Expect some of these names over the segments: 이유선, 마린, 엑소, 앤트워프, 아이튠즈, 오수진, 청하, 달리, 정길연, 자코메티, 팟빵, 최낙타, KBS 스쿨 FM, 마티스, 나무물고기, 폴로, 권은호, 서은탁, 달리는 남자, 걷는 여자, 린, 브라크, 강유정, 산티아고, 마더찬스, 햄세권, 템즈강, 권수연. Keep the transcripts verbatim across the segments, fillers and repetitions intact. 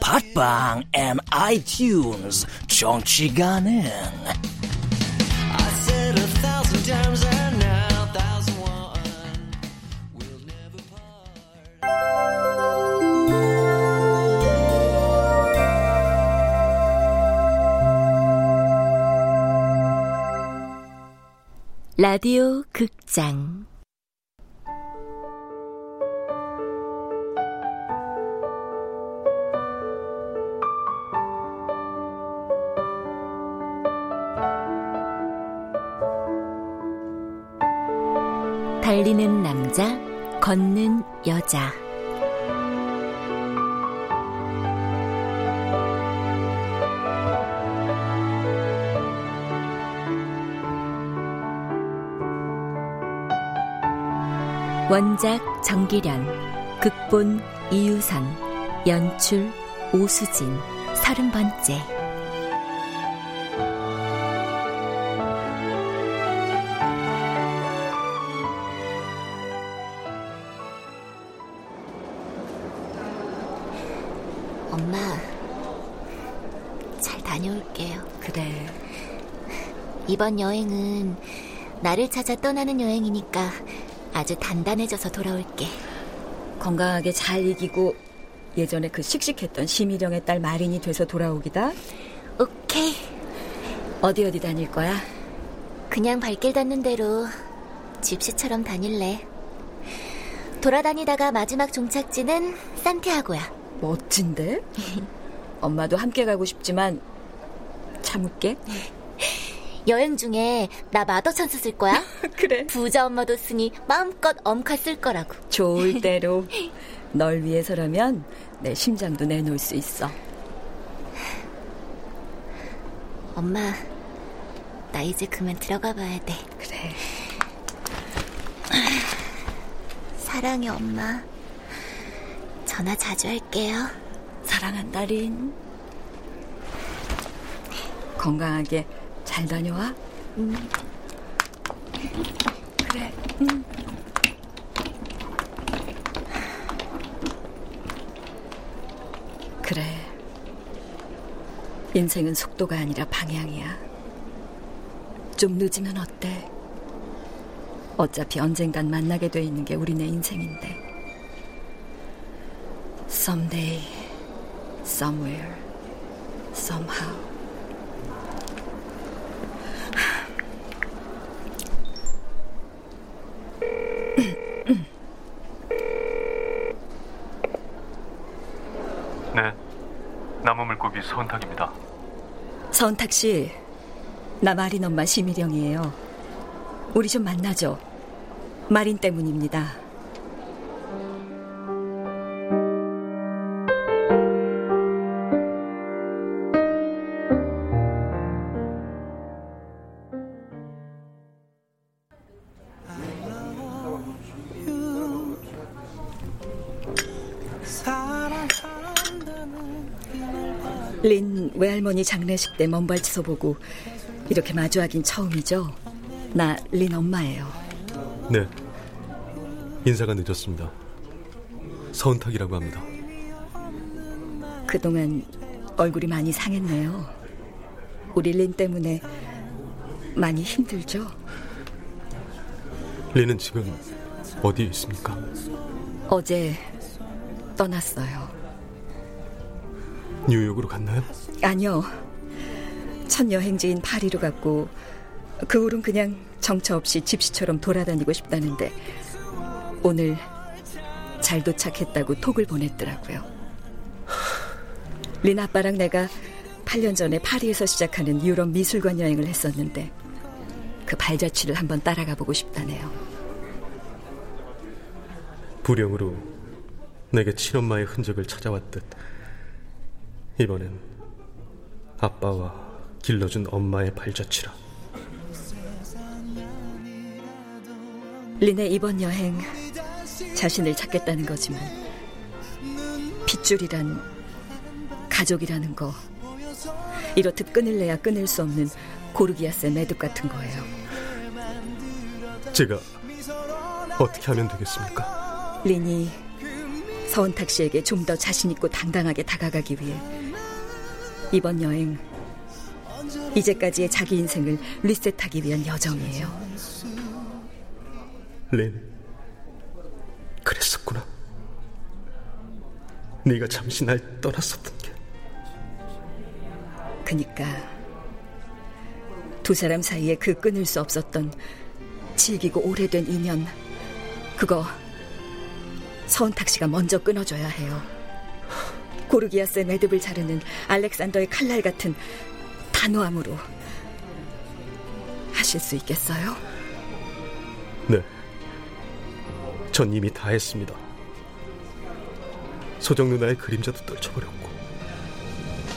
팟빵 앤 아이튠즈 정치 가능. 라디오 극장 달리는 남자, 걷는 여자. 원작 정길연, 극본 이유선, 연출 오수진, 서른 번째. 엄마, 잘 다녀올게요. 그래. 이번 여행은 나를 찾아 떠나는 여행이니까 아주 단단해져서 돌아올게. 건강하게 잘 이기고 예전에 그 씩씩했던 심희령의 딸 마린이 돼서 돌아오기다. 오케이. 어디 어디 다닐 거야? 그냥 발길 닿는 대로 집시처럼 다닐래. 돌아다니다가 마지막 종착지는 산티아고야. 멋진데? 엄마도 함께 가고 싶지만 참을게. 여행 중에 나 마더찬스 쓸 거야. 그래. 부자 엄마도 쓰니 마음껏 엄카 쓸 거라고. 좋을 대로. 널 위해서라면 내 심장도 내놓을 수 있어. 엄마, 나 이제 그만 들어가 봐야 돼. 그래. 사랑해, 엄마. 전화 자주 할게요. 사랑한다, 린. 건강하게 잘 다녀와. 응. 그래. 응. 그래. 인생은 속도가 아니라 방향이야. 좀 늦으면 어때? 어차피 언젠간 만나게 돼 있는 게 우리네 인생인데. Someday, somewhere, somehow. 네, 나무물고기 서은탁입니다. 서은탁 씨, 나 마린 엄마 심희령이에요. 우리 좀 만나죠. 마린 때문입니다. 린, 외할머니 장례식 때 먼발치서 보고 이렇게 마주하긴 처음이죠? 나 린 엄마예요. 네, 인사가 늦었습니다. 서은탁이라고 합니다. 그동안 얼굴이 많이 상했네요. 우리 린 때문에 많이 힘들죠? 린은 지금 어디에 있습니까? 어제 떠났어요. 뉴욕으로 갔나요? 아니요. 첫 여행지인 파리로 갔고 그 후론 그냥 정처 없이 집시처럼 돌아다니고 싶다는데 오늘 잘 도착했다고 톡을 보냈더라고요. 린 아빠랑 내가 팔 년 전에 파리에서 시작하는 유럽 미술관 여행을 했었는데 그 발자취를 한번 따라가 보고 싶다네요. 불행으로 내게 친엄마의 흔적을 찾아왔듯 이번엔 아빠와 길러준 엄마의 발자취라. 린의 이번 여행 자신을 찾겠다는 거지만 핏줄이란 가족이라는 거 이렇듯 끊을래야 끊을 수 없는 고르기아세 매듭 같은 거예요. 제가 어떻게 하면 되겠습니까? 린이 서은탁 씨에게 좀 더 자신 있고 당당하게 다가가기 위해 이번 여행 이제까지의 자기 인생을 리셋하기 위한 여정이에요. 린, 그랬었구나. 네가 잠시 날 떠났었던 게. 그니까 두 사람 사이에 그 끊을 수 없었던 질기고 오래된 인연, 그거 서은탁 씨가 먼저 끊어줘야 해요. 고르기아스의 매듭을 자르는 알렉산더의 칼날 같은 단호함으로 하실 수 있겠어요? 네, 전 이미 다 했습니다. 소정 누나의 그림자도 떨쳐버렸고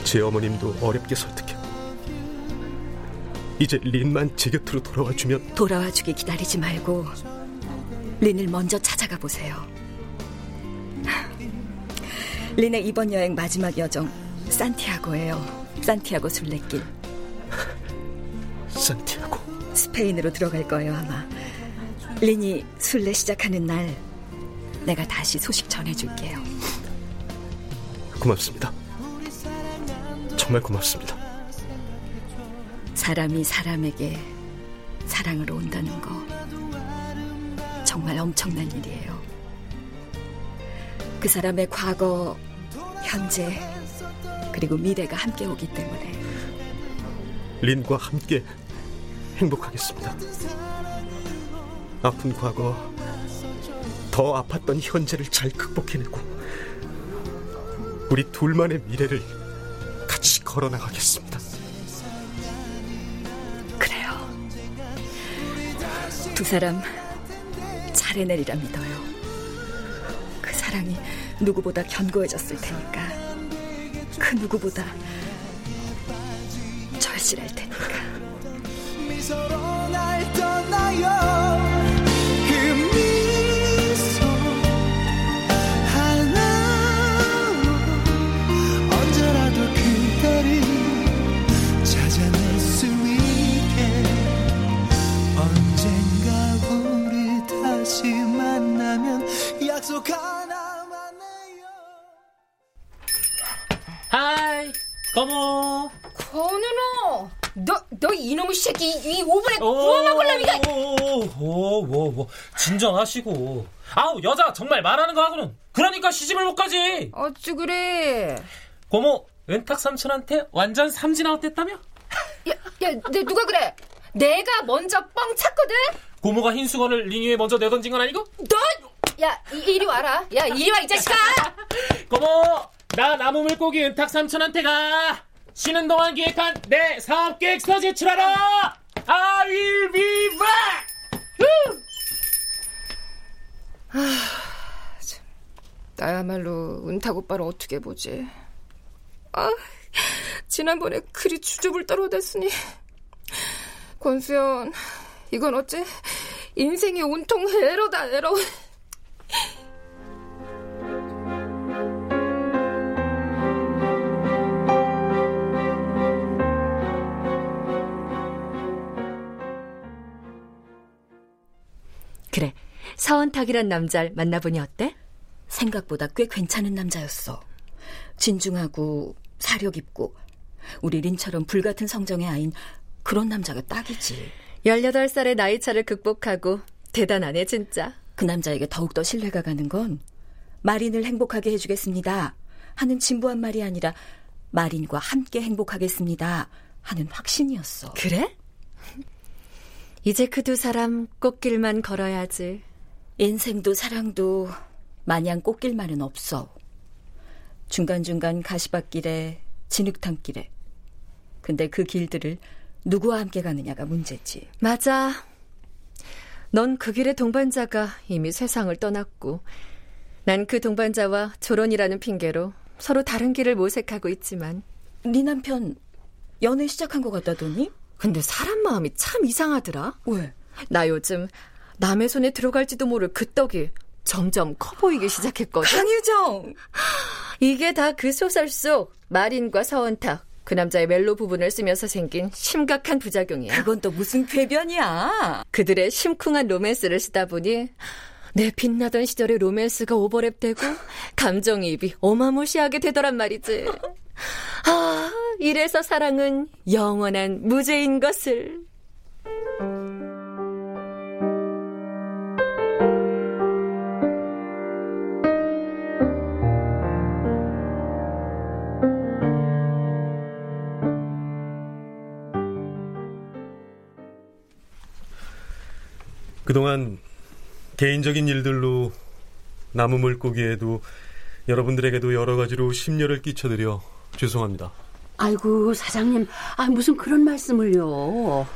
제 어머님도 어렵게 설득했고 이제 린만 제 곁으로 돌아와주면. 돌아와주기 기다리지 말고 린을 먼저 찾아가 보세요. 린의 이번 여행 마지막 여정 산티아고예요. 산티아고 순례길. 산티아고. 스페인으로 들어갈 거예요 아마. 린이 순례 시작하는 날 내가 다시 소식 전해줄게요. 고맙습니다. 정말 고맙습니다. 사람이 사람에게 사랑으로 온다는 거 정말 엄청난 일이에요. 그 사람의 과거, 현재 그리고 미래가 함께 오기 때문에. 린과 함께 행복하겠습니다. 아픈 과거, 더 아팠던 현재를 잘 극복해내고 우리 둘만의 미래를 같이 걸어나가겠습니다. 그래요. 두 사람 잘 해내리라 믿어요. 그 사랑이 누구보다 견고해졌을 테니까, 그 누구보다 절실할 테니까. 하이, 고모. 권은호, 너, 너 이놈의 새끼 이 오븐에 구워 먹으려니까. 오오오오, 진정하시고. 아우, 여자 정말 말하는 거 하고는. 그러니까 시집을 못 가지. 어찌 그래. 고모, 은탁 삼촌한테 완전 삼진아웃 됐다며? 야, 야, 내 누가 그래? 내가 먼저 뻥 찼거든. 고모가 흰 수건을 링 위에 먼저 내던진 건 아니고? 너! 야, 이리 와라. 야, 이리 와, 이 자식아. 고모, 나 나무물고기 은탁 삼촌한테 가. 쉬는 동안 기획한 내 사업 계획서 제출하라. I will be back. 아, 참, 나야말로 은탁 오빠를 어떻게 보지? 아, 지난번에 그리 주접을 떨어댔으니. 권수연, 이건 어째 인생이 온통 에러다, 에러. 그래, 서은탁이란 남자를 만나보니 어때? 생각보다 꽤 괜찮은 남자였어. 진중하고 사력 있고 우리 린처럼 불같은 성정의 아인 그런 남자가 딱이지. 열여덟 살의 나이차를 극복하고 대단하네 진짜. 그 남자에게 더욱더 신뢰가 가는 건 마린을 행복하게 해주겠습니다 하는 진부한 말이 아니라 마린과 함께 행복하겠습니다 하는 확신이었어. 그래? 이제 그 두 사람 꽃길만 걸어야지. 인생도 사랑도 마냥 꽃길만은 없어. 중간중간 가시밭길에 진흙탕길에. 근데 그 길들을 누구와 함께 가느냐가 문제지. 맞아. 넌 그 길의 동반자가 이미 세상을 떠났고 난 그 동반자와 졸혼이라는 핑계로 서로 다른 길을 모색하고 있지만. 네 남편 연애 시작한 것 같다더니? 근데 사람 마음이 참 이상하더라. 왜? 나 요즘 남의 손에 들어갈지도 모를 그 떡이 점점 커 보이기 시작했거든. 강유정! 이게 다 그 소설 속 마린과 서은탁 그 남자의 멜로 부분을 쓰면서 생긴 심각한 부작용이야. 그건 또 무슨 궤변이야. 그들의 심쿵한 로맨스를 쓰다 보니 내 빛나던 시절의 로맨스가 오버랩되고 감정이입이 어마무시하게 되더란 말이지. 아, 이래서 사랑은 영원한 무죄인 것을. 그동안 개인적인 일들로 나무물고기에도 여러분들에게도 여러 가지로 심려를 끼쳐드려 죄송합니다. 아이고 사장님, 아 무슨 그런 말씀을요.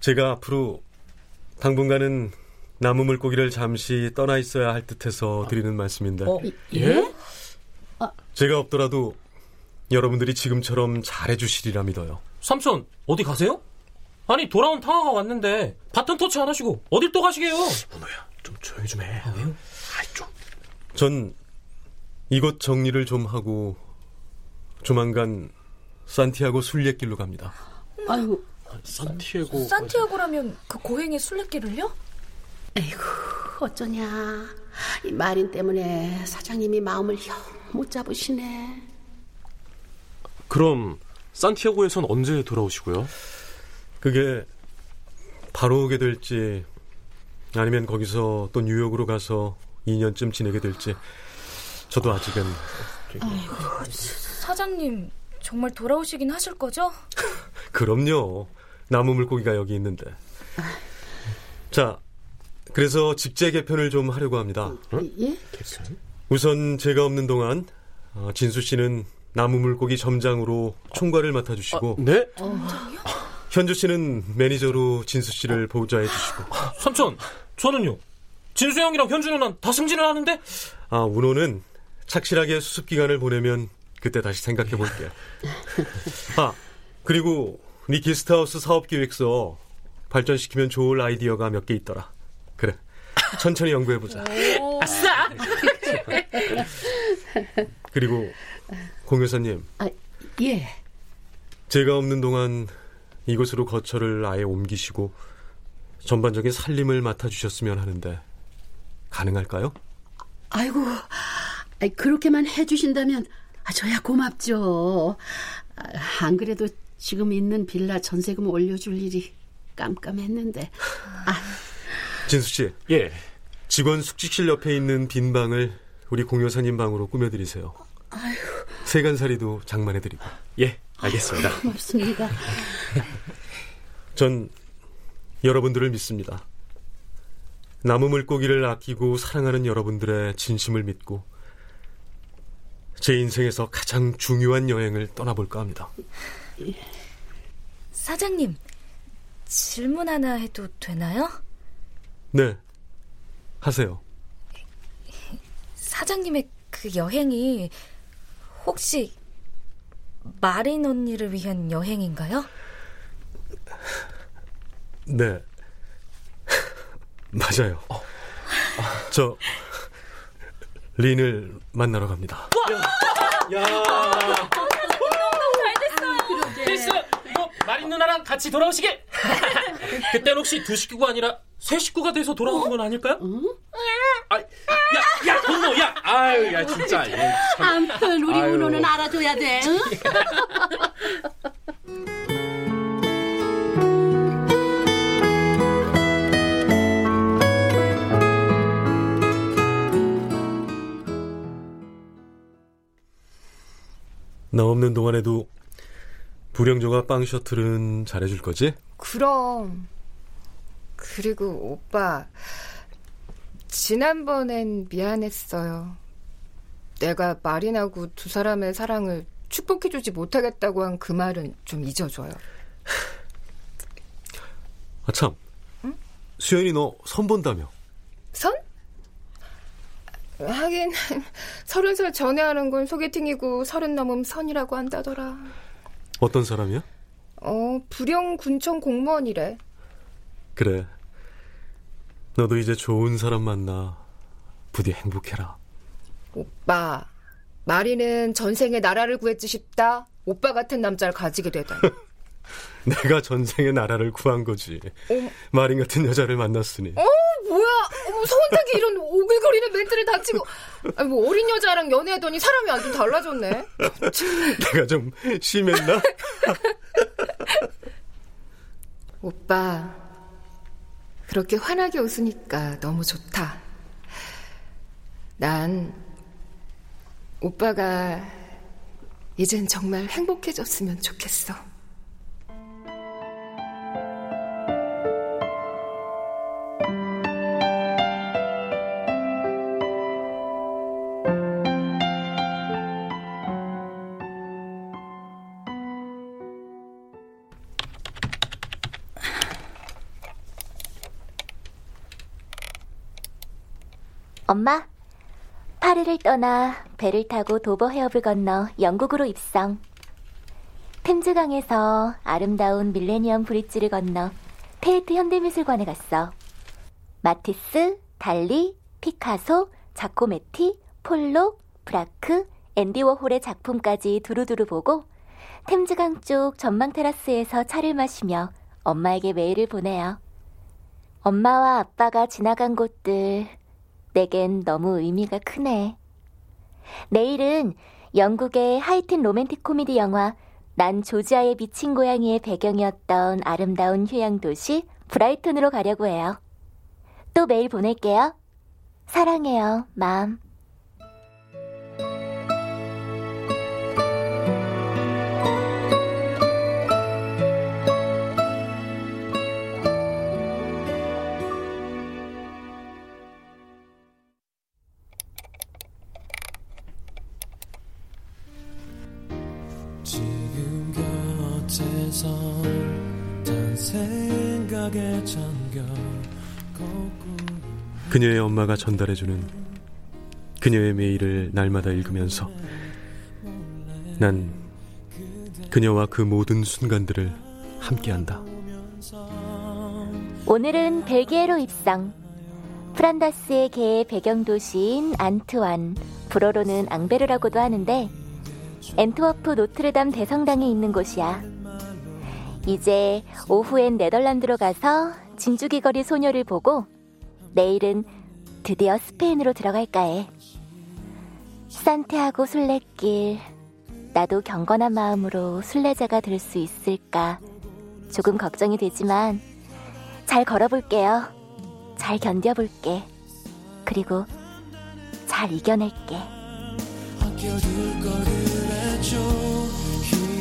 제가 앞으로 당분간은 나무물고기를 잠시 떠나 있어야 할 듯해서 드리는 말씀인데. 어, 예? 제가 없더라도 여러분들이 지금처럼 잘해주시리라 믿어요. 삼촌 어디 가세요? 아니 돌아온 탕화가 왔는데 바튼 터치 안 하시고 어딜 또 가시게요? 어머야 좀 조용히 좀 해. 아, 왜요? 아이 좀. 전 이곳 정리를 좀 하고 조만간 산티아고 순례길로 갑니다. 아이고 산티아고. 산티아고라면 그 고행의 순례길을요? 아이고 어쩌냐. 이 마린 때문에 사장님이 마음을 영 못 잡으시네. 그럼 산티아고에선 언제 돌아오시고요? 그게 바로 오게 될지 아니면 거기서 또 뉴욕으로 가서 이 년쯤 지내게 될지 저도 아직은. 아이고 사장님 정말 돌아오시긴 하실 거죠? 그럼요. 나무물고기가 여기 있는데. 자, 그래서 직제 개편을 좀 하려고 합니다. 예? 개편? 우선 제가 없는 동안 진수 씨는 나무물고기 점장으로 총괄을 맡아주시고. 아, 네? 점장이요? 현주 씨는 매니저로 진수 씨를 보좌해 주시고. 삼촌, 저는요. 진수 형이랑 현주 누나는 다 승진을 하는데. 아, 운호는 착실하게 수습 기간을 보내면 그때 다시 생각해 볼게요. 아, 그리고 네 게스트하우스 사업 기획서 발전시키면 좋을 아이디어가 몇 개 있더라. 그래, 천천히 연구해 보자. 아싸. 그리고 공 여사님. 아, 예. 제가 없는 동안 이곳으로 거처를 아예 옮기시고 전반적인 살림을 맡아주셨으면 하는데 가능할까요? 아이고, 그렇게만 해주신다면 저야 고맙죠. 안 그래도 지금 있는 빌라 전세금 올려줄 일이 깜깜했는데. 아. 진수 씨, 예. 직원 숙직실 옆에 있는 빈 방을 우리 공 여사님 방으로 꾸며드리세요. 아이고. 세간살이도 장만해드리고. 예. 알겠습니다. 아이고, 고맙습니다. 전 여러분들을 믿습니다. 나무물고기를 아끼고 사랑하는 여러분들의 진심을 믿고 제 인생에서 가장 중요한 여행을 떠나볼까 합니다. 사장님, 질문 하나 해도 되나요? 네, 하세요. 사장님의 그 여행이 혹시 마린 언니를 위한 여행인가요? 네. 맞아요. 어. 아, 저 린을 만나러 갑니다. 야. 너무 잘 됐어요. 필수 이거 마린 누나랑 같이 돌아오시길. 그때는 혹시 두 식구가 아니라 세 식구가 돼서 돌아오는 건 아닐까요? 응? 아, 야, 야, 문호, 야, 아유, 야, 진짜. 암튼 우리 문호는 알아줘야 돼. 응? 나 없는 동안에도 불량조가 빵 셔틀은 잘해줄 거지? 그럼. 그리고 오빠, 지난번엔 미안했어요. 내가 마린하고 두 사람의 사랑을 축복해주지 못하겠다고 한 그 말은 좀 잊어줘요. 아 참, 응? 수연이 너 선 본다며. 선? 하긴 서른 살 전에 하는 건 소개팅이고 서른 넘으면 선이라고 한다더라. 어떤 사람이야? 어, 부령 군청 공무원이래. 그래, 너도 이제 좋은 사람 만나 부디 행복해라. 오빠, 마리는 전생에 나라를 구했지 싶다. 오빠 같은 남자를 가지게 되다니. 내가 전생에 나라를 구한 거지. 어? 마린 같은 여자를 만났으니. 어, 뭐야? 어머, 서운하게 이런 오글거리는 멘트를 다치고. 아니, 뭐 어린 여자랑 연애하더니 사람이 완전 달라졌네. 내가 좀 심했나? 오빠, 그렇게 환하게 웃으니까 너무 좋다. 난 오빠가 이젠 정말 행복해졌으면 좋겠어. 엄마, 파리를 떠나 배를 타고 도버 해협을 건너 영국으로 입성. 템즈강에서 아름다운 밀레니엄 브릿지를 건너 테이트 현대미술관에 갔어. 마티스, 달리, 피카소, 자코메티, 폴로, 브라크, 앤디 워홀의 작품까지 두루두루 보고 템즈강 쪽 전망 테라스에서 차를 마시며 엄마에게 메일을 보내요. 엄마와 아빠가 지나간 곳들, 내겐 너무 의미가 크네. 내일은 영국의 하이틴 로맨틱 코미디 영화 난 조지아의 미친 고양이의 배경이었던 아름다운 휴양 도시 브라이튼으로 가려고 해요. 또 메일 보낼게요. 사랑해요, 맘. 그녀의 엄마가 전달해주는 그녀의 메일을 날마다 읽으면서 난 그녀와 그 모든 순간들을 함께한다. 오늘은 벨기에로 입성. 프란다스의 개의 배경도시인 안트완, 불어로는 앙베르라고도 하는데 앤트워프 노트르담 대성당에 있는 곳이야. 이제 오후엔 네덜란드로 가서 진주귀걸이 소녀를 보고 내일은 드디어 스페인으로 들어갈까 해. 산티아고 순례길, 나도 경건한 마음으로 순례자가 될 수 있을까 조금 걱정이 되지만 잘 걸어볼게요. 잘 견뎌볼게. 그리고 잘 이겨낼게. 아껴둘 거를 해줘.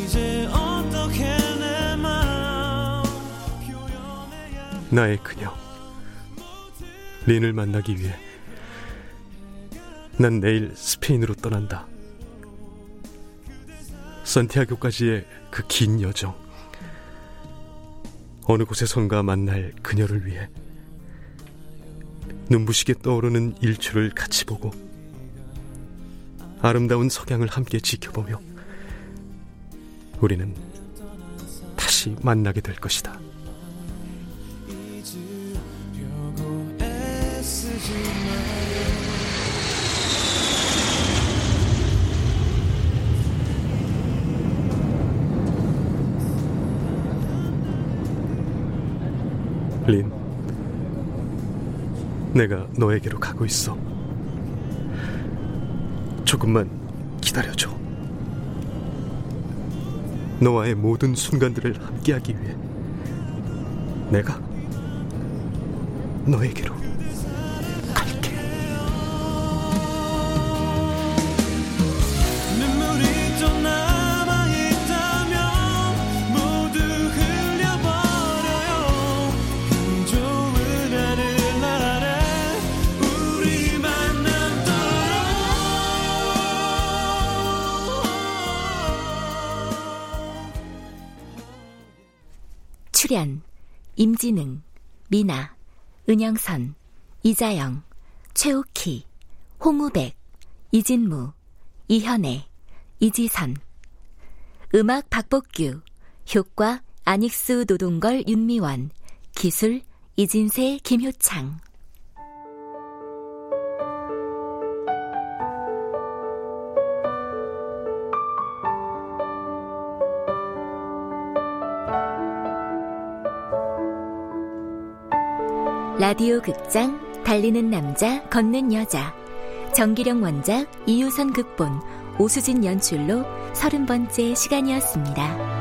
이제 어떻게 내 마음 표현해야. 나의 그녀 린을 만나기 위해 난 내일 스페인으로 떠난다. 산티아고까지의 그 긴 여정, 어느 곳에선가 만날 그녀를 위해 눈부시게 떠오르는 일출을 같이 보고 아름다운 석양을 함께 지켜보며 우리는 다시 만나게 될 것이다. 린, 내가 너에게로 가고 있어. 조금만 기다려줘. 너와의 모든 순간들을 함께하기 위해 내가 너에게로 갈게. 눈물이 또 남아있다면 출연 임진흥, 미나, 은영선, 이자영, 최옥희, 홍우백, 이진무, 이현애, 이지선. 음악 박복규, 효과 안익수, 노동걸, 윤미원, 기술 이진세, 김효창. 라디오 극장 달리는 남자 걷는 여자, 정길연 원작, 이유선 극본, 오수진 연출로 서른 번째 시간이었습니다.